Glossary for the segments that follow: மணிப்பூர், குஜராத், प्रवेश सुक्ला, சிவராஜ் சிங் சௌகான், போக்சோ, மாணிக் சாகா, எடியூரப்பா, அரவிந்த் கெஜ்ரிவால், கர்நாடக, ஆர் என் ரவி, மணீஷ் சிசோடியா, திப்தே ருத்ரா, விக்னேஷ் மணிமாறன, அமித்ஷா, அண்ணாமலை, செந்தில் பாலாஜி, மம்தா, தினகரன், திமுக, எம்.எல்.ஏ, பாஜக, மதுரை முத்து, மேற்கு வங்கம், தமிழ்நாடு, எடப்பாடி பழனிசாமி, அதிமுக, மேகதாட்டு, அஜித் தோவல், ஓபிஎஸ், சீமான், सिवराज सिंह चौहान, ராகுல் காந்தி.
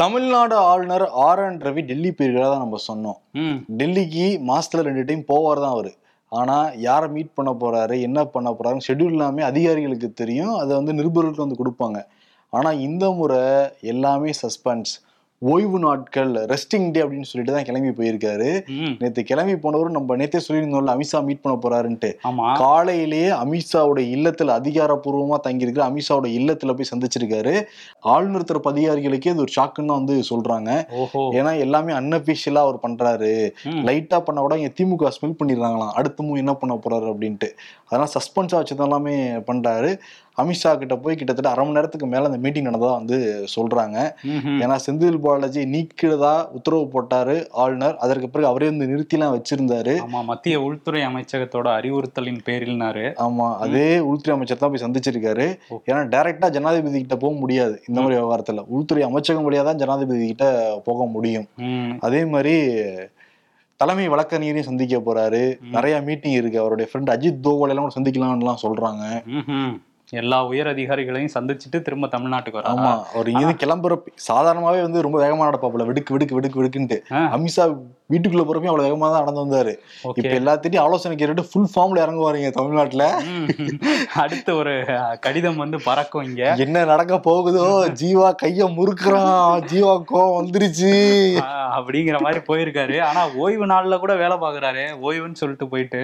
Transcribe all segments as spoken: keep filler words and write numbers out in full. தமிழ்நாடு ஆளுநர் ஆர் என் ரவி Delhi போயிருக்கிறதா தான் நம்ம சொன்னோம். டெல்லிக்கு மாசத்துல ரெண்டு டைம் போவார் தான் அவர். ஆனா யாரை மீட் பண்ண போறாரு, என்ன பண்ண போறாரு, ஷெட்யூல் எல்லாமே அதிகாரிகளுக்கு தெரியும், அதை வந்து நிருபர்களுக்கு வந்து கொடுப்பாங்க. ஆனா இந்த முறை எல்லாமே சஸ்பென்ஸ், ஓய்வு நாட்கள், ரெஸ்டிங் டே அப்படின்னு சொல்லிட்டு தான் கிளம்பி போயிருக்காரு. நேற்று கிளம்பி போனவரும் நம்ம நேற்றே சொல்லியிருந்தோம்ல, அமித்ஷா மீட் பண்ண போறாருன்ட்டு. காலையிலேயே அமித்ஷாவோட இல்லத்துல, அதிகாரப்பூர்வமா தங்கியிருக்கிற அமித்ஷாவோட இல்லத்துல போய் சந்திச்சிருக்காரு. ஆளுநர் தரப்பு அதிகாரிகளுக்கே அது ஒரு ஷாக்குன்னு தான் வந்து சொல்றாங்க. ஏன்னா எல்லாமே அன்அபிஷியலா அவர் பண்றாரு. லைட்டா பண்ண கூட இங்க திமுக ஸ்மெல் பண்ணிடுறாங்களாம் அடுத்தமும் என்ன பண்ண போறாரு அப்படின்ட்டு. அதெல்லாம் சஸ்பென்ஸா வச்சுதான் எல்லாமே பண்றாரு. அமித்ஷா கிட்ட போய் கிட்டத்தட்ட அரை மணி நேரத்துக்கு மேல அந்த மீட்டிங் நடந்ததா வந்து சொல்றாங்க. ஏன்னா செந்தில் பாலாஜி நீக்கிறதா உத்தரவு போட்டாரு ஆளுநர். அதற்கு பிறகு அவரே வந்து நிறுத்திலாம் வச்சிருந்தாரு. ஆமா, மத்திய உள்துறை அமைச்சகத்தோட அறிவுறுத்தலின் பேரில்னாரு. ஆமா, அதே உள்துறை அமைச்சர் தான் போய் சந்திச்சிருக்காரு. ஏன்னா டைரக்டா ஜனாதிபதி கிட்ட போக முடியாது இந்த மாதிரி விவகாரத்துல. உள்துறை அமைச்சகம் வழியா தான் ஜனாதிபதி கிட்ட போக முடியும். அதே மாதிரி தலைமை வழக்கறிஞரையும் சந்திக்க போறாரு. நிறைய மீட்டிங் இருக்கு. அவருடைய ஃப்ரெண்ட் அஜித் தோவல் எல்லாம் கூட சந்திக்கலாம்லாம் சொல்றாங்க. எல்லா உயர் அதிகாரிகளையும் சந்திச்சுட்டு திரும்ப தமிழ்நாட்டுக்கு வர. ஆமா, அவர் இங்க கிளம்புற சாதாரணமாவே வந்து ரொம்ப வேகமா நடப்பாப்புல, விடுக்கு விடுக்கு விடுக்கு விடுக்குன்ட்டு. அமித்ஷா வீட்டுக்குள்ள போறப்பையும் அவ்வளவு வேகமா தான் நடந்து வந்தாரு. இப்ப எல்லாத்திட்டையும் ஆலோசனை கேட்டு ஃபுல் ஃபார்ம்ல இறங்குவாருங்க தமிழ்நாட்டுல. அடுத்து ஒரு கடிதம் வந்து பறக்கும், இங்க என்ன நடக்க போகுதோ, ஜீவா கைய முறுக்குறான், ஜீவா கோவம் வந்துருச்சு அப்படிங்கிற மாதிரி போயிருக்காரு. ஆனா ஓய்வு நாள்ல கூட வேலை பாக்குறாரு, ஓய்வுன்னு சொல்லிட்டு போயிட்டு.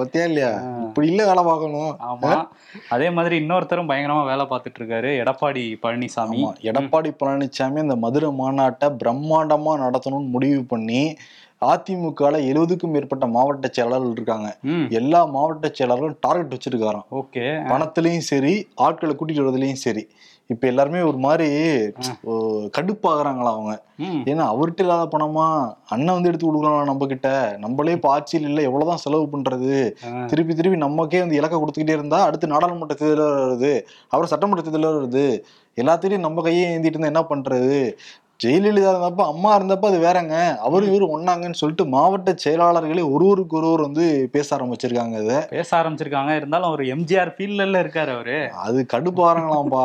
பத்தியா இல்லையா, இப்படி இல்ல வேலை பார்க்கணும். ஆமா, அதே மாதிரி இன்னொருத்தரும் பயங்கரமா வேலை பார்த்துட்டு இருக்காரு, எடப்பாடி பழனிசாமி. எடப்பாடி பழனிசாமி அந்த மதுரை மாநாட்டை பிரம்மாண்டமா நடத்தணும்னு முடிவு பண்ணி அதிமுகல எழுபதுக்கும் மேற்பட்ட மாவட்ட செயலாளர்கள் இருக்காங்க. எல்லா மாவட்ட செயலாளரும் டார்கெட் வச்சிருக்காராம். ஓகே, பணத்திலையும் சரி, ஆட்களை கூட்டிட்டு வரதுலயும் சரி. இப்ப எல்லாருமே ஒரு மாதிரி கடுப்பாகிறாங்களா அவங்க. ஏன்னா அவர்கிட்ட இல்லாத பணமா அண்ணன் வந்து எடுத்து கொடுக்கலாம், நம்ம கிட்ட நம்மளே இப்ப ஆட்சியில் இல்லை, எவ்வளவுதான் செலவு பண்றது, திருப்பி திருப்பி நமக்கே வந்து இலக்கை கொடுத்துக்கிட்டே இருந்தா அடுத்து நாடாளுமன்ற தேர்தல் வருது, அப்புறம் சட்டமன்ற தேர்தல் வருது, எல்லாத்திலையும் நம்ம கையே ஏந்திட்டு இருந்தா என்ன பண்றது. ஜெயலலிதா இருந்தப்ப, அம்மா இருந்தப்ப அது வேறங்க, அவரு இவரு ஒன்னாங்கன்னு சொல்லிட்டு மாவட்ட செயலாளர்களே ஒருவருக்கு ஒருவர் வந்து பேச ஆரம்பிச்சிருக்காங்க. இதை பேச ஆரம்பிச்சிருக்காங்க. இருந்தாலும் அவர் எம்ஜிஆர் ஃபீல்ட்ல இருக்காரு அவரு. அது கடுப்பாருங்களாம்பா.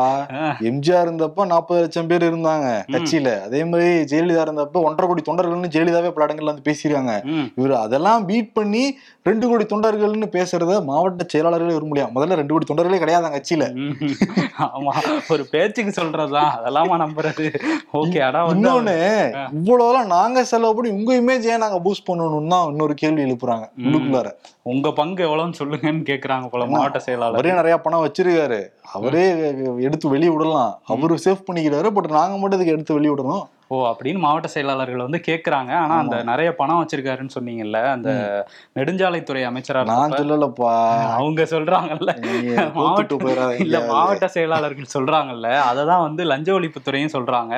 எம்ஜிஆர் இருந்தப்ப நாற்பது லட்சம் பேர் இருந்தாங்க கட்சியில. அதே மாதிரி ஜெயலலிதா இருந்தப்ப ஒன்றரை கோடி தொண்டர்கள்னு ஜெயலலிதாவே பல இடங்கள்ல வந்து பேசியிருக்காங்க. இவர் அதெல்லாம் பீட் பண்ணி ரெண்டு கோடி தொண்டர்கள்னு பேசுறத மாவட்ட செயலாளர்களே விரும்ப முடியாது. முதல்ல ரெண்டு கோடி தொண்டர்களே கிடையாது கட்சியில. ஆமா, ஒரு பேச்சுக்கு சொல்றதுதான், அதெல்லாமா நம்புறது. ஓகே, இன்னொன்னு இவ்வளவுலாம் நாங்க செலவு பண்ணி உங்க இமேஜ் ஏன் நாங்க பூஸ்ட் பண்ணணும்னு தான் இன்னொரு கேள்வி எழுப்புறாங்க. உள்ளுக்குள்ளார உங்க பங்கு எவ்வளவுன்னு சொல்லுங்கன்னு கேக்குறாங்க போல மாவட்ட செயலாளர். அவரே நிறைய பணம் வச்சிருக்காரு, அவரே எடுத்து வெளியே விடலாம், அவரு சேவ் பண்ணிக்கிறாரு. பட் நாங்க மட்டும் இதுக்கு எடுத்து வெளியே விடணும் ஓ அப்படின்னு மாவட்ட செயலாளர்கள் வந்து கேட்குறாங்க. ஆனால் அந்த நிறைய பணம் வச்சிருக்காருன்னு சொன்னீங்கல்ல, அந்த நெடுஞ்சாலைத்துறை அமைச்சராக சொல்லலப்பா அவங்க சொல்றாங்கல்ல, மாவட்ட இல்லை மாவட்ட செயலாளர்கள் சொல்றாங்கல்ல, அதை தான் வந்து லஞ்ச ஒழிப்புத்துறையும் சொல்றாங்க.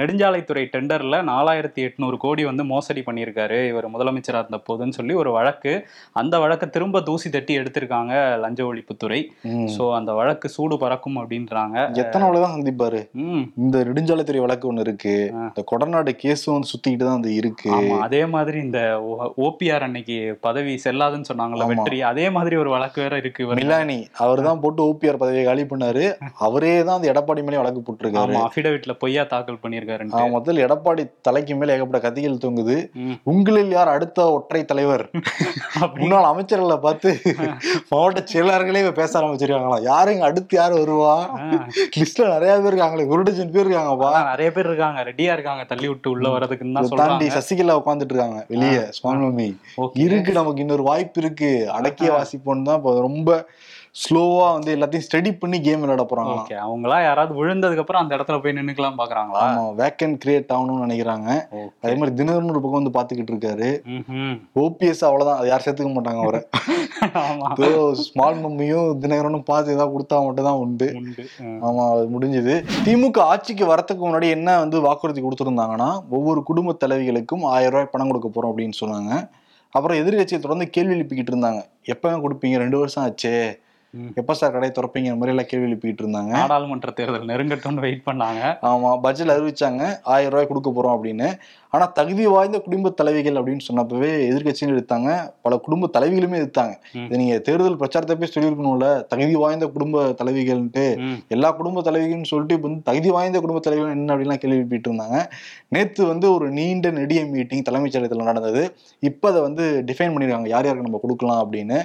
நெடுஞ்சாலைத்துறை டெண்டர்ல நாலாயிரத்தி எட்நூறு கோடி வந்து மோசடி பண்ணியிருக்காரு இவர் முதலமைச்சராக இருந்த போதுன்னு சொல்லி ஒரு வழக்கு. அந்த வழக்கை திரும்ப தூசி தட்டி எடுத்திருக்காங்க லஞ்ச ஒழிப்புத்துறை. ஸோ அந்த வழக்கு சூடு பறக்கும் அப்படின்றாங்க. எத்தனை அவ்வளோதான் சந்திப்பாரு. இந்த நெடுஞ்சாலைத்துறை வழக்கு ஒன்று இருக்கு, இந்த கொடநாடு கேஸும் சுத்திக்கிட்டு தான் இருக்கு. அதே மாதிரி இந்த ஓபிஆர் அன்னைக்கு பதவி செல்லாதுன்னு சொன்னாங்கல்ல வெற்றி, அதே மாதிரி ஒரு வழக்கு வேற இருக்கு. மிலானி அவர் தான் போட்டு ஓபிஆர் பதவியை காலி பண்ணாரு, அவரே தான் அந்த எடப்பாடி மேலே வழக்கு போட்டிருக்காரு, அஃபிடவிட்ல பொய்யா தாக்கல் பண்ணியிருக்காரு. முதல்ல எடப்பாடி தலைக்கு மேல ஏகப்பட்ட கதைகள் தொங்குது. உங்களில் யார் அடுத்த ஒற்றை தலைவர், முன்னாள் அமைச்சர்களை பார்த்து மாவட்ட செயலாளர்களே பேச ஆரம்பிச்சிருக்காங்களா, யாரு இங்க அடுத்து யாரு வருவா, லிஸ்ட்ல நிறைய பேர் இருக்காங்களே, ஒரு டஜன் பேர் இருக்காங்கப்பா, நிறைய பேர் இருக்காங்க, ரெடியா இருக்காங்க தள்ளி விட்டு உள்ள வரதுக்குன்னு தான் சொல்றாங்க. சசிகலா உட்கார்ந்துட்டு இருக்காங்க வெளியே, சுவாமி இருக்கு, நமக்கு இன்னொரு வாய்ப்பு இருக்கு, அடக்கிய வாசிப்போன்னு தான் இப்போ ரொம்ப ஸ்லோவா வந்து எல்லாத்தையும் ஸ்டடி பண்ணி கேம் விளையாட போறாங்க. அவங்களா யாராவது விழுந்ததுக்கு அப்புறம் அந்த இடத்துல போய் நின்னுக்கலாம் பாக்குறாங்களா, வேக்கன் கிரியேட் ஆகணும்னு நினைக்கிறாங்க. அதே மாதிரி தினகரன் ஒரு பக்கம் வந்து பாத்துக்கிட்டு இருக்காரு. ஓபிஎஸ் அவ்வளவுதான், யாரும் சேர்த்துக்க மாட்டாங்க அவரை. ஸ்மால் மம்மியும் தினகரனும் பார்த்து ஏதாவது கொடுத்தா மட்டும் தான் உண்டு. ஆமா, அது முடிஞ்சது. திமுக ஆட்சிக்கு வரத்துக்கு முன்னாடி என்ன வந்து வாக்குறுதி கொடுத்துருந்தாங்கன்னா, ஒவ்வொரு குடும்ப தலைவிகளுக்கும் ஆயிரம் ரூபாய் பணம் கொடுக்க போறோம் அப்படின்னு சொன்னாங்க. அப்புறம் எதிர்கட்சியை தொடர்ந்து கேள்வி எழுப்பிக்கிட்டு இருந்தாங்க, எப்ப கொடுப்பீங்க, ரெண்டு வருஷம் ஆச்சே, எப்ப சார் கடை திறப்பீங்கிற முறையில கேள்வி எழுப்பிட்டு இருந்தாங்க. நாடாளுமன்ற தேர்தல் நெருங்கட்டும்னு வெயிட் பண்ணாங்க. ஆமா, பட்ஜெட்ல அறிவிச்சாங்க ஆயிரம் ரூபாய் கொடுக்க போறோம் அப்படின்னு. ஆனா தகுதி வாய்ந்த குடும்ப தலைவிகள் அப்படின்னு சொன்னப்பவே எதிர்கட்சின்னு எடுத்தாங்க, பல குடும்ப தலைவிகளுமே எடுத்தாங்க. இது நீங்க தேர்தல் பிரச்சாரத்தை போய் சொல்லியிருக்கணும்ல, தகுதி வாய்ந்த குடும்ப தலைவிகள்ட்டு எல்லா குடும்ப தலைவிகள்னு சொல்லிட்டு இப்போ வந்து தகுதி வாய்ந்த குடும்ப தலைவிகள் என்ன அப்படின்லாம் கேள்வி எழுப்பிட்டு இருந்தாங்க. நேற்று வந்து ஒரு நீண்ட நெடிய மீட்டிங் தலைமைச் செயலகத்தில் நடந்தது. இப்போ அதை வந்து டிஃபைன் பண்ணியிருக்காங்க யார் யாருக்கு நம்ம கொடுக்கலாம் அப்படின்னு.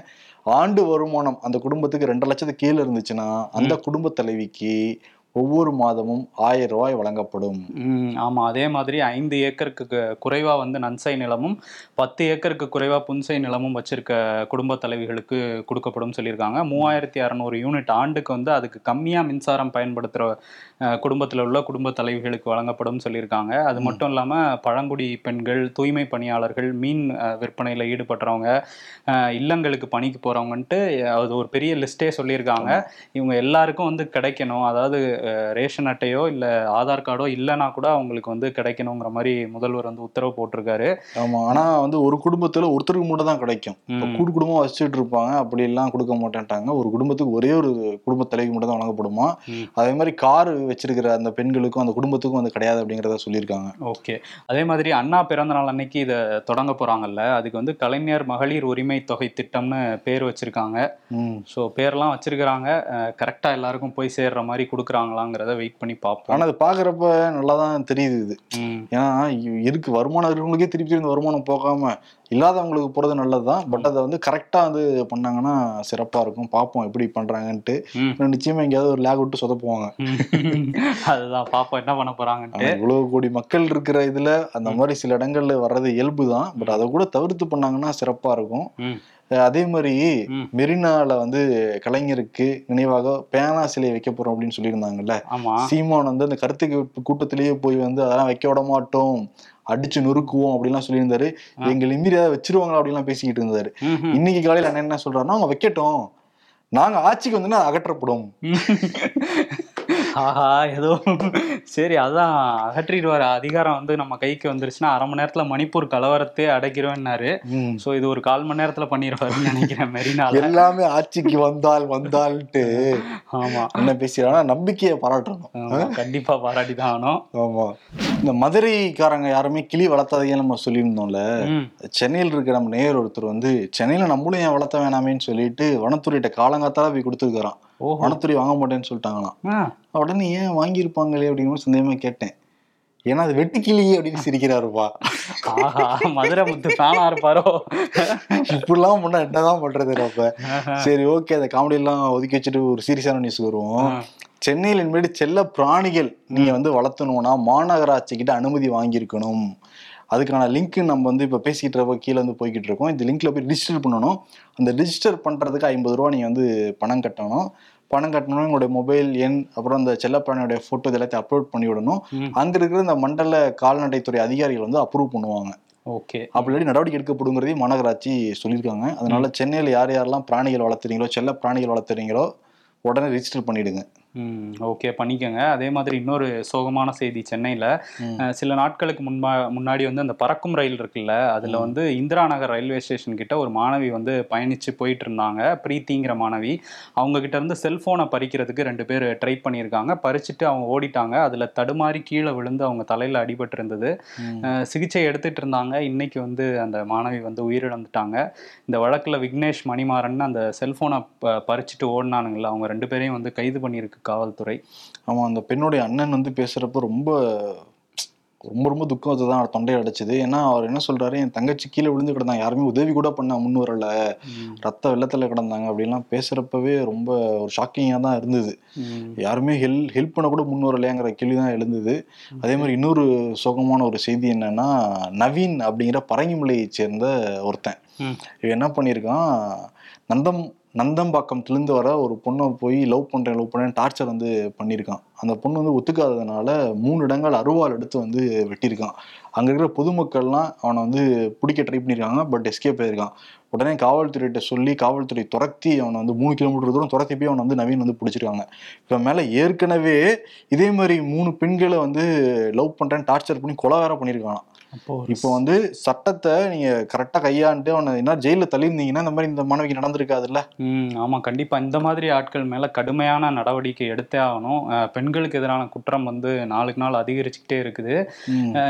ஆண்டு வருமானம் அந்த குடும்பத்துக்கு ரெண்டு லட்சத்துக்கு கீழே இருந்துச்சுன்னா அந்த குடும்ப தலைவிக்கு ஒவ்வொரு மாதமும் ஆயிரம் ரூபாய் வழங்கப்படும். ஆமாம், அதே மாதிரி ஐந்து ஏக்கருக்கு குறைவாக வந்து நன்சை நிலமும் பத்து ஏக்கருக்கு குறைவாக புன்சை நிலமும் வச்சிருக்க குடும்ப தலைவிகளுக்கு கொடுக்கப்படும் சொல்லியிருக்காங்க. மூவாயிரத்தி அறநூறு யூனிட் ஆண்டுக்கு வந்து அதுக்கு கம்மியாக மின்சாரம் பயன்படுத்துகிற குடும்பத்தில் உள்ள குடும்ப தலைவிகளுக்கு வழங்கப்படும் சொல்லியிருக்காங்க. அது மட்டும் இல்லாமல் பழங்குடி பெண்கள், தூய்மை பணியாளர்கள், மீன் விற்பனையில் ஈடுபடுறவங்க, இல்லங்களுக்கு பணிக்கு போகிறவங்கன்ட்டு அது ஒரு பெரிய லிஸ்ட்டே சொல்லியிருக்காங்க. இவங்க எல்லாருக்கும் வந்து கிடைக்கணும். அதாவது ரேஷன் அட்டையோ இல்ல ஆதார் கார்டோ இல்லைன்னா கூட அவங்களுக்கு வந்து கிடைக்கணுங்கிற மாதிரி முதல்வர் வந்து உத்தரவு போட்டிருக்காரு. ஆமா, ஆனா வந்து ஒரு குடும்பத்துல ஒருத்தருக்கு மட்டும் தான் கிடைக்கும். கூட்டு குடும்பம் வச்சுட்டு இருப்பாங்க, அப்படி எல்லாம் கொடுக்க மாட்டேன்ட்டாங்க. ஒரு குடும்பத்துக்கு ஒரே ஒரு குடும்ப தலைவிக்கு மட்டும் தான் வழங்கப்படுமா. அதே மாதிரி கார் வச்சிருக்கிற அந்த பெண்களுக்கும் அந்த குடும்பத்துக்கும் வந்து கிடையாது அப்படிங்கிறத சொல்லியிருக்காங்க. ஓகே, அதே மாதிரி அண்ணா பிறந்த நாள் அன்னைக்கு இதை தொடங்க போறாங்கல்ல, அதுக்கு வந்து கலைஞர் மகளிர் உரிமை தொகை திட்டம்னு பேர் வச்சிருக்காங்க. ஸோ பேர்லாம் வச்சிருக்கிறாங்க, கரெக்டா எல்லாருக்கும் போய் சேர்ற மாதிரி கொடுக்குறாங்க. வெயிட் பண்ணி பார்ப்போம். ஆனா அது பாக்குறப்ப நல்லாதான் தெரியுது இது. ஏன்னா இருக்கு வருமானம் இருக்கவங்களுக்கே திருப்பி திரும்ப வருமானம் போகாம இல்லாதவங்களுக்கு போறது நல்லதுதான். பட் அதை வந்து கரெக்டா வந்து பண்ணாங்கன்னா சிறப்பா இருக்கும். பார்ப்போம் எப்படி பண்றாங்கன்ட்டு. நிச்சயமா எங்கேயாவது ஒரு லேக் விட்டு சொதப்புவாங்க. அதுதான் பாப்போம் என்ன பண்ண போறாங்கன்ட்டு. இவ்வளவு கோடி மக்கள் இருக்கிற இதுல அந்த மாதிரி சில இடங்கள்ல வர்றது இயல்பு தான். பட் அதை கூட தவிர்த்து பண்ணாங்கன்னா சிறப்பா இருக்கும். அதே மாதிரி மெரினால வந்து கலைஞருக்கு நினைவாக பேனா சிலை வைக்க போறோம் அப்படின்னு சொல்லியிருந்தாங்கல்ல. சீமான் வந்து அந்த கருத்து கூட்டத்திலேயே போய் வந்து அதெல்லாம் வைக்க விட மாட்டோம், அடிச்சு நொறுக்குவோம் அப்படின்லாம் சொல்லியிருந்தாரு. எங்களை மீறி ஏதாவது வச்சிருவாங்களா அப்படின்லாம் பேசிக்கிட்டு இருந்தாரு. இன்னைக்கு காலையில அண்ணன் என்ன சொல்றாருன்னா, அவங்க வைக்கட்டும், நாங்க ஆட்சிக்கு வந்து அகற்றப்படும். ஆஹா, ஏதோ சரி, அதான் அகற்றிடுவார். அதிகாரம் வந்து நம்ம கைக்கு வந்துருச்சுன்னா அரை மணி நேரத்துல மணிப்பூர் கலவரத்தை அடைக்கிறோம்னாரு. சோ இது ஒரு கால் மணி நேரத்துல பண்ணிடுவாரு நினைக்கிறேன். மெரினால எல்லாமே ஆட்சிக்கு வந்தால் வந்தால்ட்டு ஆமா என்ன பேசுறாங்க. நம்பிக்கையை பாராட்டணும், கண்டிப்பா பாராட்டிதான் ஆனோம். ஆமா, இந்த மதுரைக்காரங்க யாருமே கிளி வளர்த்தாதீங்க நம்ம சொல்லியிருந்தோம்ல. சென்னையில் இருக்கிற நம்ம நேயர் ஒருத்தர் வந்து சென்னையில நம்மளும் ஏன் வளர்த்த வேணாமேன்னு சொல்லிட்டு வனத்துறையிட்ட காலங்காத்தால போய் கொடுத்துருக்காராம். வனத்துறை வாங்க மாட்டேன்னு சொல்லிட்டாங்களாம். உடனே ஏன் வாங்கியிருப்பாங்களே அப்படின்னு சந்தேகமா கேட்டேன். ஏன்னா அது வெட்டுக்கிளியே அப்படின்னு சிரிக்கிறாருப்பா. ஆஹா, மதுரை முத்து தானா இருப்பாரோ. இப்படிலாம் முன்னா என்னதான் பண்றது. அப்ப சரி ஓகே, அந்த காமெடி எல்லாம் ஒதுக்கி வச்சுட்டு ஒரு சீரியஸான நியூஸ் வருவோம். சென்னையில் இனிமேல் செல்ல பிராணிகள் நீங்க வந்து வளர்த்தணும்னா மாநகராட்சிக்கிட்ட அனுமதி வாங்கியிருக்கணும். அதுக்கான லிங்க் நம்ம வந்து இப்போ பேசிக்கிட்டு இருப்போ கீழே வந்து போய்கிட்டு இருக்கோம். இந்த லிங்க்ல போய் ரிஜிஸ்டர் பண்ணணும். அந்த ரிஜிஸ்டர் பண்ணுறதுக்கு ஐம்பது ரூபா நீங்கள் வந்து பணம் கட்டணும். பணம் கட்டணும், உங்களுடைய மொபைல் எண், அப்புறம் அந்த செல்லப்பிராணியோடைய ஃபோட்டோ எல்லாத்தையும் அப்லோட் பண்ணிவிடணும். அங்கே இருக்கிற இந்த மண்டல கால்நடைத்துறை அதிகாரிகள் வந்து அப்ரூவ் பண்ணுவாங்க. ஓகே, அப்படி நடவடிக்கை எடுக்கப்படுங்கிறதே மாநகராட்சி சொல்லியிருக்காங்க. அதனால சென்னையில் யார் யாரெல்லாம் பிராணிகள் வளர்த்துறீங்களோ, செல்ல பிராணிகள் வளர்த்துறீங்களோ உடனே ரிஜிஸ்டர் பண்ணிடுங்க. ம், ஓகே, பண்ணிக்கோங்க. அதே மாதிரி இன்னொரு சோகமான செய்தி சென்னையில். சில நாட்களுக்கு முன்பா முன்னாடி வந்து அந்த பறக்கும் ரயில் இருக்குல்ல, அதில் வந்து இந்திரா நகர் ரயில்வே ஸ்டேஷன் கிட்ட ஒரு மாணவி வந்து பயணித்து போயிட்டு இருந்தாங்க. பிரீத்திங்கிற மாணவி. அவங்ககிட்ட இருந்து செல்ஃபோனை பறிக்கிறதுக்கு ரெண்டு பேர் ட்ரை பண்ணியிருக்காங்க. பறிச்சுட்டு அவங்க ஓடிட்டாங்க. அதில் தடுமாறி கீழே விழுந்து அவங்க தலையில் அடிபட்டு இருந்தது. சிகிச்சை எடுத்துகிட்டு இருந்தாங்க. இன்றைக்கி வந்து அந்த மாணவி வந்து உயிரிழந்துட்டாங்க. இந்த வழக்கில் விக்னேஷ் மணிமாறன் அந்த செல்ஃபோனை ப பறிச்சுட்டு ஓடினானுங்களா, அவங்க ரெண்டு பேரையும் வந்து கைது பண்ணியிருக்கு காவல்துறை. ஆமா, அந்த பெண்ணுடைய அண்ணன் வந்து பேசுறப்ப ரொம்ப ரொம்ப ரொம்ப துக்கம் தான் அவர் தொண்டை அடைச்சது. ஏன்னா அவர் என்ன சொல்றாரு, என் தங்கச்சி கீழே விழுந்து கிடந்தாங்க, யாருமே உதவி கூட பண்ண முன் வரல, ரத்த வெள்ளத்துல கிடந்தாங்க அப்படின்லாம் பேசுறப்பவே ரொம்ப ஒரு ஷாக்கிங்கா தான் இருந்தது. யாருமே ஹெல் ஹெல்ப் பண்ண கூட முன் வரலையாங்கிற கேள்விதான் எழுந்தது. அதே மாதிரி இன்னொரு சோகமான ஒரு செய்தி என்னன்னா, நவீன் அப்படிங்கிற பரங்கிமலையை சேர்ந்த ஒருத்தன் இவன் என்ன பண்ணியிருக்கான், நந்தம் நந்தம்பாக்கம்லேருந்து வர ஒரு பொண்ணை போய் லவ் பண்ணுறேன் லவ் பண்ணுறேன்னு டார்ச்சர் வந்து பண்ணியிருக்கான். அந்த பொண்ணு வந்து ஒத்துக்காததுனால மூணு இடங்கள் அருவாள் எடுத்து வந்து வெட்டியிருக்கான். அங்கே இருக்கிற பொதுமக்கள்லாம் அவனை வந்து பிடிக்க ட்ரை பண்ணியிருக்காங்க. பட் எஸ்கேப் ஆகியிருக்கான். உடனே காவல்துறையிட்ட சொல்லி காவல்துறை துரத்தி அவனை வந்து மூணு கிலோமீட்டர் தூரம் துரத்தி போய் அவனை வந்து நவீன் வந்து பிடிச்சிருக்காங்க. இப்போ மேலே ஏற்கனவே இதே மாதிரி மூணு பெண்களை வந்து லவ் பண்ணுறேன்னு டார்ச்சர் பண்ணி கொலை வேற பண்ணியிருக்கானாம். இப்போ வந்து சட்டத்தை நீங்க கரெக்டா கையாண்டு என்ன ஜெயில தள்ளிருந்தீங்கன்னா இந்த மாதிரி இந்த மாணவிக்கு நடந்திருக்காதுல்ல. ம் ஆமா, கண்டிப்பா இந்த மாதிரி ஆட்கள் மேல கடுமையான நடவடிக்கை எடுத்தே ஆகணும். பெண்களுக்கு எதிரான குற்றம் வந்து நாளுக்கு நாள் அதிகரிச்சுக்கிட்டே இருக்குது.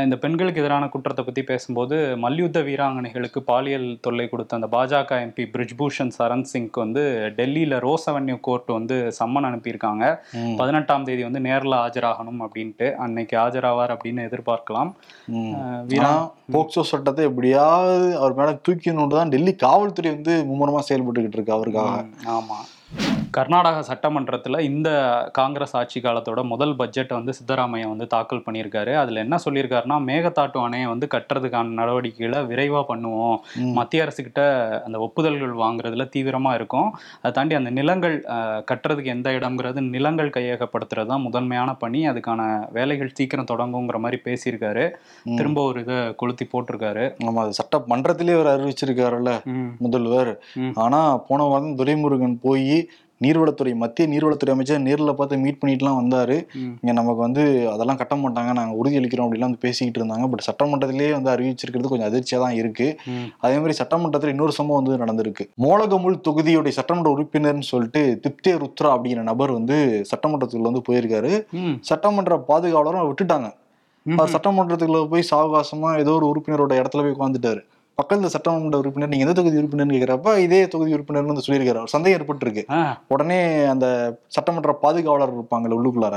இந்த பெண்களுக்கு எதிரான குற்றத்தை பத்தி பேசும்போது மல்யுத்த வீராங்கனைகளுக்கு பாலியல் தொல்லை கொடுத்த அந்த பாஜக எம்பி பிரிஜ்பூஷன் சரண் சிங்க்கு வந்து டெல்லியில ரோஸ் அவென்யூ கோர்ட் வந்து சம்மன் அனுப்பியிருக்காங்க. பதினெட்டாம் தேதி வந்து நேரில் ஆஜராகணும் அப்படின்ட்டு. அன்னைக்கு ஆஜராவார் அப்படின்னு எதிர்பார்க்கலாம். போக்சோ சட்டத்தை எப்படியாவது அவர் மேல தூக்கணும்னு தான் டெல்லி காவல்துறை வந்து மும்முரமா செயல்பட்டுக்கிட்டு இருக்கு அவருக்காக. ஆமா, கர்நாடக சட்டமன்றத்தில் இந்த காங்கிரஸ் ஆட்சி காலத்தோட முதல் பட்ஜெட்டை வந்து சித்தராமையா வந்து தாக்கல் பண்ணியிருக்காரு. அதில் என்ன சொல்லியிருக்காருன்னா, மேகதாட்டு அணையை வந்து கட்டுறதுக்கான நடவடிக்கைகளை விரைவாக பண்ணுவோம், மத்திய அரசுக்கிட்ட அந்த ஒப்புதல்கள் வாங்குறதுல தீவிரமாக இருக்கும், அதை தாண்டி அந்த நிலங்கள் கட்டுறதுக்கு எந்த இடம்ங்கிறது நிலங்கள் கையகப்படுத்துறது தான் முதன்மையான பணி, அதுக்கான வேலைகள் சீக்கிரம் தொடங்குங்கிற மாதிரி பேசியிருக்காரு. திரும்ப ஒரு இதை கொளுத்தி போட்டிருக்காரு. நம்ம அது சட்டமன்றத்திலே அவர் அறிவிச்சிருக்காருல்ல முதல்வர். ஆனால் போன வாரம் துரைமுருகன் போய் நீர்வளத்துறை மத்திய நீர்வளத்துறை அமைச்சர் நேரில் பார்த்து மீட் பண்ணிட்டுலாம் வந்தாரு. இங்கே நமக்கு வந்து அதெல்லாம் கட்ட மாட்டாங்க, நாங்கள் உறுதியளிக்கிறோம் அப்படிலாம் வந்து பேசிக்கிட்டு இருந்தாங்க. பட் சட்டமன்றத்திலேயே வந்து அறிவிச்சிருக்கிறது கொஞ்சம் அதிர்ச்சியாக தான் இருக்கு. அதே மாதிரி சட்டமன்றத்தில் இன்னொரு சம்பவம் வந்து நடந்திருக்கு. மோலகமுல் தொகுதியுடைய சட்டமன்ற உறுப்பினர்னு சொல்லிட்டு திப்தே ருத்ரா அப்படிங்கிற நபர் வந்து சட்டமன்றத்துக்குள்ள வந்து போயிருக்காரு. சட்டமன்ற பாதுகாவலரும் விட்டுட்டாங்க. சட்டமன்றத்துக்குள்ள போய் சாவகாசமா ஏதோ ஒரு உறுப்பினரோட இடத்துல போய் உட்காந்துட்டாரு. பக்கத்தில் சட்டமன்ற உறுப்பினர் நீங்க எந்த தொகுதி உறுப்பினர் கேட்கிறப்ப இதே தொகுதி உறுப்பினர் வந்து சொல்லியிருக்காரு. சந்தேகம் ஏற்பட்டு இருக்கு. உடனே அந்த சட்டமன்ற பாதுகாவலர் இருப்பாங்கல்ல உள்ளுக்குள்ளார,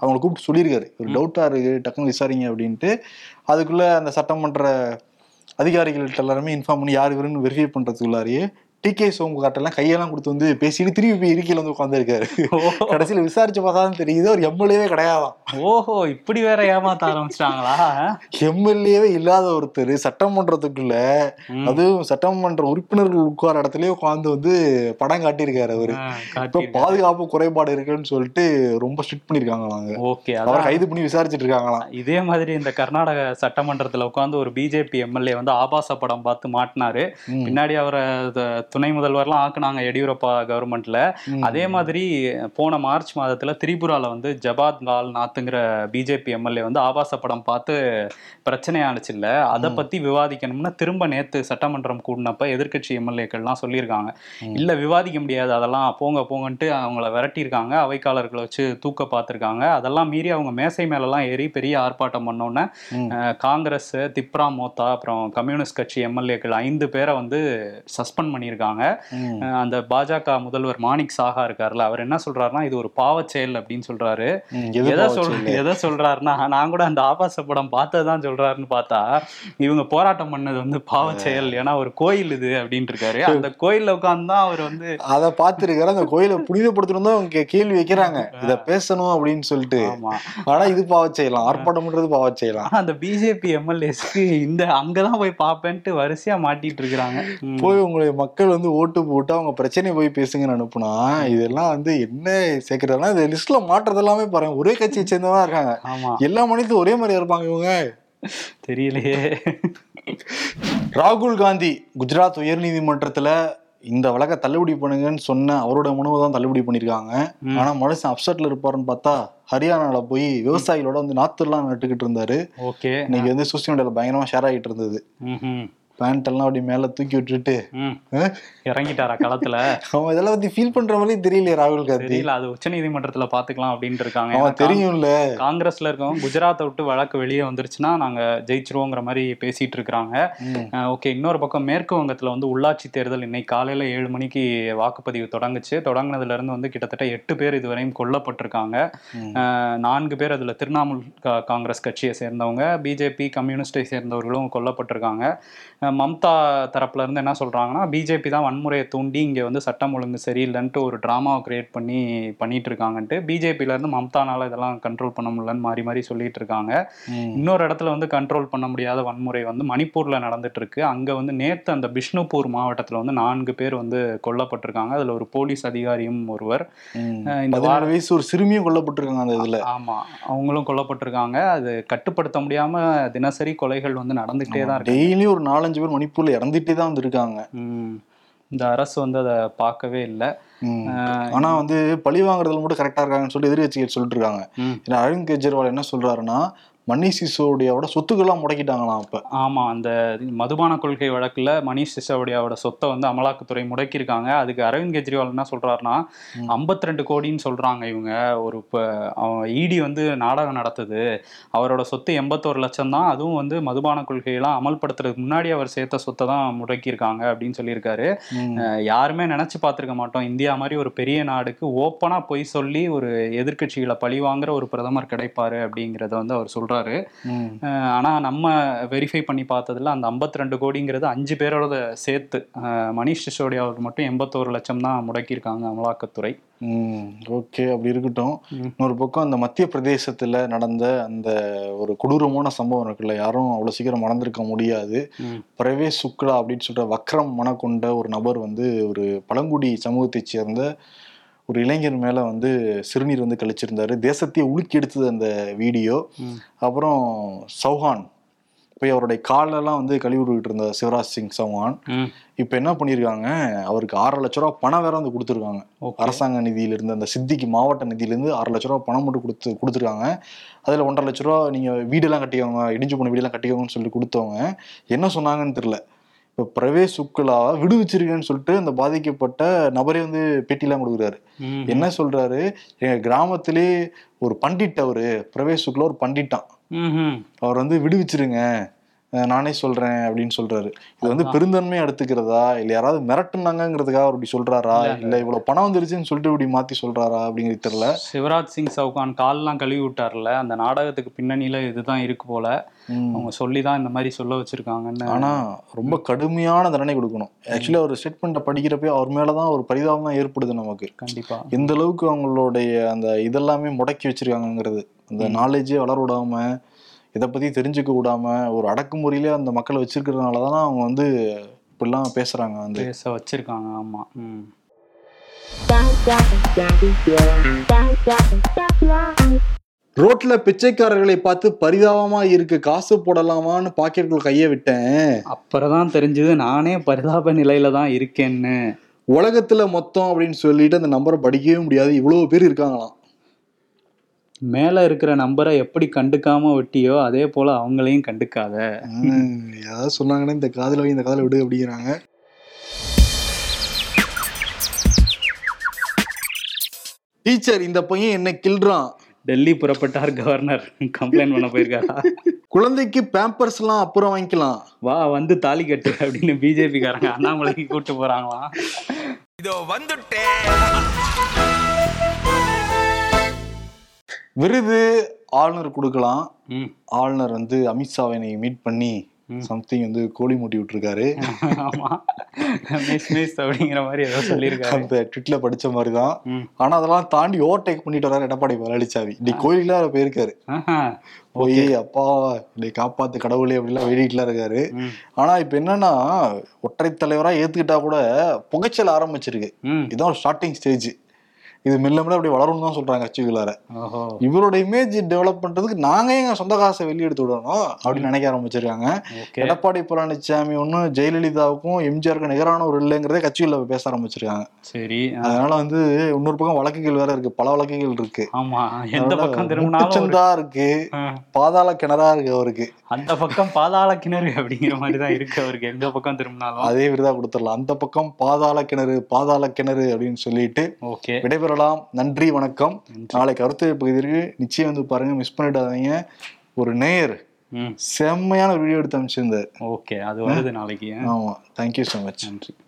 அவங்களை கூப்பிட்டு சொல்லியிருக்காரு ஒரு டவுட்டா இருக்கு டக்குன்னு விசாரிங்க அப்படின்ட்டு. அதுக்குள்ள அந்த சட்டமன்ற அதிகாரிகள்கிட்ட எல்லாருமே இன்ஃபார்ம் பண்ணி யார் இவருன்னு வெரிஃபை பண்றதுக்குள்ளாரியே டி கே சோம்காட்டெல்லாம் கையெல்லாம் கொடுத்து வந்து பேசிட்டு திரும்பி போய் இருக்கையில் வந்து உட்காந்துருக்காரு. கடைசியில் விசாரிச்சு பார்த்தாலும் தெரியுது ஒரு எம்எல்ஏவே கிடையாதான். ஓஹோ, இப்படி வேற ஏமாத்த ஆரம்பிச்சிட்டாங்களா? எம்எல்ஏவே இல்லாத ஒருத்தர் சட்டமன்றத்துக்குள்ள, அதுவும் சட்டமன்ற உறுப்பினர்கள் உட்கார இடத்துலயே உட்காந்து வந்து படம் காட்டியிருக்காரு அவரு. இப்போ பாதுகாப்பு குறைபாடு இருக்குன்னு சொல்லிட்டு ரொம்ப ஸ்ட்ரிக்ட் பண்ணியிருக்காங்களாங்க. ஓகே, அவரை கைது பண்ணி விசாரிச்சுட்டு இருக்காங்களாம். இதே மாதிரி இந்த கர்நாடக சட்டமன்றத்தில் உட்காந்து ஒரு பிஜேபி எம்எல்ஏ வந்து ஆபாச படம் பார்த்து மாட்டினாரு. பின்னாடி அவரை துணை முதல்வர்லாம் ஆக்குனாங்க எடியூரப்பா கவர்மெண்ட்ல. அதே மாதிரி போன மார்ச் மாதத்துல திரிபுரால வந்து ஜபாத் கால் நாத்துங்கிற பிஜேபி எம்எல்ஏ வந்து ஆபாச படம் பார்த்து பிரச்சனையானுச்சு இல்ல, அதை பத்தி விவாதிக்கணும்னா திரும்ப நேத்து சட்டமன்றம் கூடினப்ப எதிர்கட்சி எம்எல்ஏக்கள்லாம் சொல்லியிருக்காங்க இல்ல விவாதிக்க முடியாது அதெல்லாம் போங்க போங்கன்ட்டு அவங்கள விரட்டியிருக்காங்க. அவைக்காலர்களை வச்சு தூக்க பார்த்திருக்காங்க. அதெல்லாம் மீறி அவங்க மேசை மேலெல்லாம் ஏறி பெரிய ஆர்ப்பாட்டம் பண்ணோன்னே காங்கிரஸ் திப்ரா மோத்தா அப்புறம் கம்யூனிஸ்ட் கட்சி எம்எல்ஏக்கள் ஐந்து பேரை வந்து சஸ்பெண்ட் பண்ணியிருக்காங்க. அந்த பாஜக முதல்வர் மாணிக் சாகா இருக்காருல்ல, அவர் என்ன சொல்றாருன்னா இது ஒரு பாவச்செயல் அப்படின்னு சொல்றாரு. எதை சொல்றாருன்னா, நான் கூட அந்த ஆபாச படம் பார்த்ததான் சொல்றாருன்னு பார்த்தா இவங்க போராட்டம் பண்ணது வந்து பாவச்செயல், ஏன்னா ஒரு கோயில் இது அப்படின்னு இருக்காரு. அந்த கோயில உட்கார்ந்து தான் அவர் வந்து அதை பார்த்திருக்காரு. அந்த கோயிலை புனிதப்படுத்தணும் தான் அவங்க கேள்வி வைக்கிறாங்க, இதை பேசணும் அப்படின்னு சொல்லிட்டு. ஆனா இது பாவச்செயலாம், ஆர்ப்பாட்டம் பண்றது பாவச்செயலாம். அந்த பிஜேபி எம்எல்ஏஸ்க்கு இந்த அங்கதான் போய் பாப்பேன்ட்டு வரிசையா மாட்டிட்டு இருக்கிறாங்க. போய் உங்களுடைய மக்கள் வந்து ஓட்டு போட்டு அவங்க பிரச்சனை போய் பேசுங்கன்னு அனுப்புனா இதெல்லாம் வந்து என்ன சேர்க்கிறதுனா இந்த லிஸ்ட்ல மாற்றது எல்லாமே பாருங்க ஒரே கட்சியை சேர்ந்தவா இருக்காங்க. எல்லா மனிதத்தையும் ஒரே மாதிரியா இருப்பாங்க இவங்க, தெரியலையே. ராகுல் காந்தி குஜராத் உயர் நீதிமன்றத்துல இந்த வழக்கை தள்ளுபடி பண்ணுங்கன்னு சொன்ன அவரோட மனுவை தான் தள்ளுபடி பண்ணியிருக்காங்க. ஆனா மனுஷன் அப்செட்ல இருப்பாருன்னு பார்த்தா ஹரியானால போய் விவசாயிகளோட வந்து நாத்துலாம் நட்டுக்கிட்டு இருந்தாரு. இன்னைக்கு வந்து சோசியல் மீடியால பயங்கரமா ஷேர் ஆகிட்டு இருந்தது. பேண்ட் எல்லாம் அப்படி மேல தூக்கி விட்டுட்டு இறங்கிட்டாரா களத்துல. அவன் இதெல்லாம் பத்தி ஃபீல் பண்ற மாதிரி தெரியல ராகுல் காந்தி. அது உச்ச நீதிமன்றத்துல பாத்துக்கலாம் அப்படின்னு இருக்காங்க. அவன் தெரியும்ல காங்கிரஸ்ல இருக்கவங்க குஜராத்தை விட்டு வழக்கு வெளியே வந்துருச்சுன்னா நாங்க ஜெயிச்சிருவோங்கிற மாதிரி பேசிட்டு இருக்கிறாங்க. ஓகே, இன்னொரு பக்கம் மேற்கு வங்கத்துல வந்து உள்ளாட்சி தேர்தல் இன்னைக்கு காலையில ஏழு மணிக்கு வாக்குப்பதிவு தொடங்குச்சு. தொடங்கினதுல இருந்து வந்து கிட்டத்தட்ட எட்டு பேர் இதுவரையும் கொல்லப்பட்டிருக்காங்க. நான்கு பேர் அதுல திரிணாமுல் காங்கிரஸ் கட்சியை சேர்ந்தவங்க, பிஜேபி கம்யூனிஸ்டை சேர்ந்தவர்களும் கொல்லப்பட்டிருக்காங்க. மம்தா தரப்புல இருந்து என்ன சொல்றாங்கன்னா, பிஜேபி தான் வன்முறையை தூண்டி இங்க வந்து சட்டம் ஒழுங்கு சரியில்லைன்ட்டு ஒரு டிராமாவை கிரியேட் பண்ணி பண்ணிட்டு இருக்காங்கன்ட்டு பிஜேபியில இருந்து மம்தானால இதெல்லாம் கண்ட்ரோல் பண்ண முடியலன்னு மாறி மாறி சொல்லிட்டு இருக்காங்க. இன்னொரு இடத்துல வந்து கண்ட்ரோல் பண்ண முடியாத வன்முறை வந்து மணிப்பூர்ல நடந்துட்டு இருக்கு. அங்க வந்து நேத்து அந்த பிஷ்ணுபூர் மாவட்டத்துல வந்து நான்கு பேர் வந்து கொல்லப்பட்டிருக்காங்க. அதுல ஒரு போலீஸ் அதிகாரியும் ஒருவர், இந்த வார வயசு ஒரு சிறுமியும் கொல்லப்பட்டிருக்காங்க அந்த இதுல. ஆமா, அவங்களும் கொல்லப்பட்டிருக்காங்க. அது கட்டுப்படுத்த முடியாம தினசரி கொலைகள் வந்து நடந்துகிட்டே தான் இருக்கு. டெய்லி ஒரு நாலஞ்சு பேர் மணிப்பூர்ல இறந்துட்டே தான் வந்திருக்காங்க. இந்த அரசு வந்து அதை பார்க்கவே இல்லை. ஆனா வந்து பழி வாங்குறதுல மட்டும் கரெக்டா இருக்காங்கன்னு சொல்லிட்டு எதிர்கட்சிகள் சொல்லிட்டு இருக்காங்க. அரவிந்த் கெஜ்ரிவால் என்ன சொல்றாருன்னா, மணீஷ் சிசோடியாவோட சொத்துக்கெல்லாம் முடக்கிட்டாங்களாம் அப்போ. ஆமாம், அந்த மதுபான கொள்கை வழக்கில் மணீஷ் சிசோடியாவோட சொத்தை வந்து அமலாக்கத்துறை முடக்கியிருக்காங்க. அதுக்கு அரவிந்த் கெஜ்ரிவால் என்ன சொல்கிறாருன்னா, ஐம்பத்தி ரெண்டு கோடின்னு சொல்கிறாங்க இவங்க. ஒரு இப்போ இடி வந்து நாடகம் நடத்துது, அவரோட சொத்து எண்பத்தோரு லட்சம் தான், அதுவும் வந்து மதுபான கொள்கையெல்லாம் அமல்படுத்துறதுக்கு முன்னாடி அவர் சேர்த்த சொத்தை தான் முடக்கியிருக்காங்க அப்படின்னு சொல்லியிருக்காரு. யாருமே நினச்சி பார்த்துருக்க மாட்டோம், இந்தியா மாதிரி ஒரு பெரிய நாடுக்கு ஓப்பனாக போய் சொல்லி ஒரு எதிர்கட்சிகளை பழி வாங்குற ஒரு பிரதமர் கிடைப்பாரு அப்படிங்கிறத வந்து அவர் சொல்றாரு. ஆனா நம்ம வெரிஃபை பண்ணி பார்த்ததுல அந்த ஐம்பத்தி ரெண்டு கோடிங்கிறது அஞ்சு பேரோட சேர்த்து, மணீஷ் சிசோடியா அவர் மட்டும் எண்பத்தோரு லட்சம் தான் முடக்கியிருக்காங்க அமலாக்கத்துறை. ஓகே, அப்படி இருக்கட்டும். இன்னொரு பக்கம் அந்த மத்திய பிரதேசத்துல நடந்த அந்த ஒரு கொடூரமான சம்பவம் இருக்குல்ல, யாரும் அவ்வளவு சீக்கிரம் மறந்திருக்க முடியாது. பிரவேஷ் சுக்லா அப்படின்னு சொல்ற வக்ரம் மனம் கொண்ட ஒரு நபர் வந்து ஒரு பழங்குடி சமூகத்தை சேர்ந்த ஒரு இளைஞர் மேலே வந்து சிறுநீர் வந்து கழிச்சிருந்தாரு. தேசத்தையே உலுக்கி எடுத்தது அந்த வீடியோ. அப்புறம் சௌஹான் போய் அவருடைய காலெல்லாம் வந்து கழுவி விட்டுக்கிட்டு இருந்தார் சிவராஜ் சிங் சௌஹான். இப்போ என்ன பண்ணியிருக்காங்க, அவருக்கு ஆறு லட்ச ரூபா பணம் வேற வந்து கொடுத்துருக்காங்க. அரசாங்க நிதியிலிருந்து, அந்த சித்திக்கு மாவட்ட நிதியிலேருந்து ஆறு லட்ச ரூபா பணம் மட்டும் கொடுத்து கொடுத்துருக்காங்க. அதில் ஒன்றரை லட்ச ரூபா நீங்கள் வீடெல்லாம் கட்டிக்கோங்க, இடிஞ்சு போன வீடெல்லாம் கட்டிக்கோங்கன்னு சொல்லி கொடுத்தவங்க என்ன சொன்னாங்கன்னு தெரில. இப்போ பிரவேஷ் சுக்லாவை விடுவிச்சிருக்கேன்னு சொல்லிட்டு அந்த பாதிக்கப்பட்ட நபரே வந்து பேட்டிலாம் கொடுக்குறாரு. என்ன சொல்றாரு, எங்க கிராமத்திலே ஒரு பண்டிட், அவரு பிரவேஷ் சுக்லா ஒரு பண்டிட்டான், அவர் வந்து விடுவிச்சிருங்க நானே சொல்றேன் அப்படின்னு சொல்றாரு. இது வந்து பெருந்தன்மையா எடுத்துக்கிறதா, இல்ல யாராவது மிரட்டுனாங்கிறதுக்காக அவர் இப்படி சொல்றாரா, இல்ல இவ்வளவு பணம் வந்துருச்சுன்னு சொல்லிட்டு இப்படி மாத்தி சொல்றாரா அப்படிங்கிறது தெரியல. சிவராஜ் சிங் சௌகான் கால்லாம் கழுவி விட்டார்ல, அந்த நாடகத்துக்கு பின்னணியில இதுதான் இருக்கு போல. அவங்க சொல்லிதான் இந்த மாதிரி சொல்ல வச்சிருக்காங்கன்னு. ஆனா ரொம்ப கடுமையான தண்டனை கொடுக்கணும். ஆக்சுவலி அவர் ஸ்டேட்மெண்ட்டை படிக்கிறப்ப அவர் மேலதான் ஒரு பரிதாபம் தான் ஏற்படுது நமக்கு. கண்டிப்பா எந்த அளவுக்கு அவங்களுடைய அந்த இதெல்லாமே முடக்கி வச்சிருக்காங்கிறது, அந்த நாலேஜே வளர விடாம, இதை பற்றி தெரிஞ்சுக்க விடாமல், ஒரு அடக்குமுறையிலே அந்த மக்களை வச்சுருக்கிறதுனால தான் அவங்க வந்து இப்படிலாம் பேசுகிறாங்க, வந்து பேச வச்சுருக்காங்க. ஆமாம். ரோட்டில் பிச்சைக்காரர்களை பார்த்து பரிதாபமாக இருக்குது, காசு போடலாமான்னு பாக்கெட்டுக்குள்ள கையை விட்டேன், அப்புறம் தான் தெரிஞ்சது நானே பரிதாப நிலையில் தான் இருக்கேன்னு. உலகத்தில் மொத்தம் அப்படின்னு சொல்லிட்டு அந்த நம்பரை படிக்கவே முடியாது, இவ்வளோ பேர் இருக்காங்களாம். மேல இருக்கிற நம்பரை எப்படி கண்டுக்காம விட்டியோ அதே போல அவங்களையும் கண்டுக்காத. ஏதாவது சொன்னாங்கன்னா இந்த காதல இந்த காதல விடு அப்படிங்கிறாங்க. டீச்சர் இந்த பையன் என்ன கிள்றான், டெல்லி புறப்பட்டார் கவர்னர், கம்ப்ளைண்ட் பண்ண போயிருக்காரா. குழந்தைக்கு பேம்பர்ஸ் எல்லாம் அப்புறம் வாங்கிக்கலாம், வா வந்து தாலி கட்டு அப்படின்னு பிஜேபி காரங்க அண்ணாமலைக்கு கூப்பிட்டு போறாங்களாம். இதோ வந்துட்டே. விருது ஆளுநர் கொடுக்கலாம். ஆளுநர் வந்து அமித்ஷாவை மீட் பண்ணி சம்திங் வந்து கோழி மூட்டி விட்டுருக்காரு. அப்படிங்கிற மாதிரி ஏதோ சொல்லியிருக்காரு, அந்த ட்விட்டில் படித்த மாதிரி தான். ஆனால் அதெல்லாம் தாண்டி ஓவர்டேக் பண்ணிட்டு வராரு எடப்பாடி பழனிசாமி. இன்னைக்கு கோயிலுக்குலாம் அவர் போயிருக்காரு, போய் அப்பா இன்னைக்கு காப்பாத்து கடவுளே அப்படின்லாம் வேடிக்கிட்டுலாம் இருக்காரு. ஆனால் இப்போ என்னன்னா, ஒற்றை தலைவராக ஏற்றுக்கிட்டா கூட புகைச்சல் ஆரம்பிச்சிருக்கு. இதுதான் ஒரு ஸ்டார்டிங் ஸ்டேஜ், இது மெல்ல மெல்ல அப்படி வளரும்னு தான் சொல்றாங்க கட்சிக்குள்ளார. இவரோட இமேஜ் டெவலப் பண்றதுக்கு நாங்க எங்க சொந்த காசை வெளியெடுத்து விடணும் அப்படின்னு நினைக்க ஆரம்பிச்சிருக்காங்க. எடப்பாடி பழனிசாமி ஒன்னும் ஜெயலலிதாவுக்கும் எம்ஜிஆருக்கும் நிகரான ஒரு இல்லைங்கிறதே கட்சிக்குள்ள பேச ஆரம்பிச்சிருக்காங்க. சரி, அதனால வந்து இன்னொரு பக்கம் வழக்குகள் வேற இருக்கு, பல வழக்குகள் இருக்கு. ஆமா, எந்த பக்கம் திரும்பினாலும் சந்தா இருக்கு, பாதாள கிணறா இருக்கு அவருக்கு. அந்த பக்கம் பாதாள கிணறு அப்படிங்கிற மாதிரி தான் இருக்கு அவருக்கு, எந்த பக்கம் திரும்பினாலும். அதே விருதா கொடுத்துடலாம், அந்த பக்கம் பாதாள கிணறு பாதாள கிணறு அப்படின்னு சொல்லிட்டு விடைபெற. நன்றி, வணக்கம். நாளை கருத்து பகுதிக்கு நிச்சயம் வந்து பாருங்க, மிஸ் பண்ணிடாதீங்க. ஒரு நேர் செம்மையான வீடியோ எடுத்து அனுப்பிச்சிருந்தார். ஓகே, அது வருது நாளைக்கு. ஆமா, தேங்க்யூ ஸோ மச். நன்றி.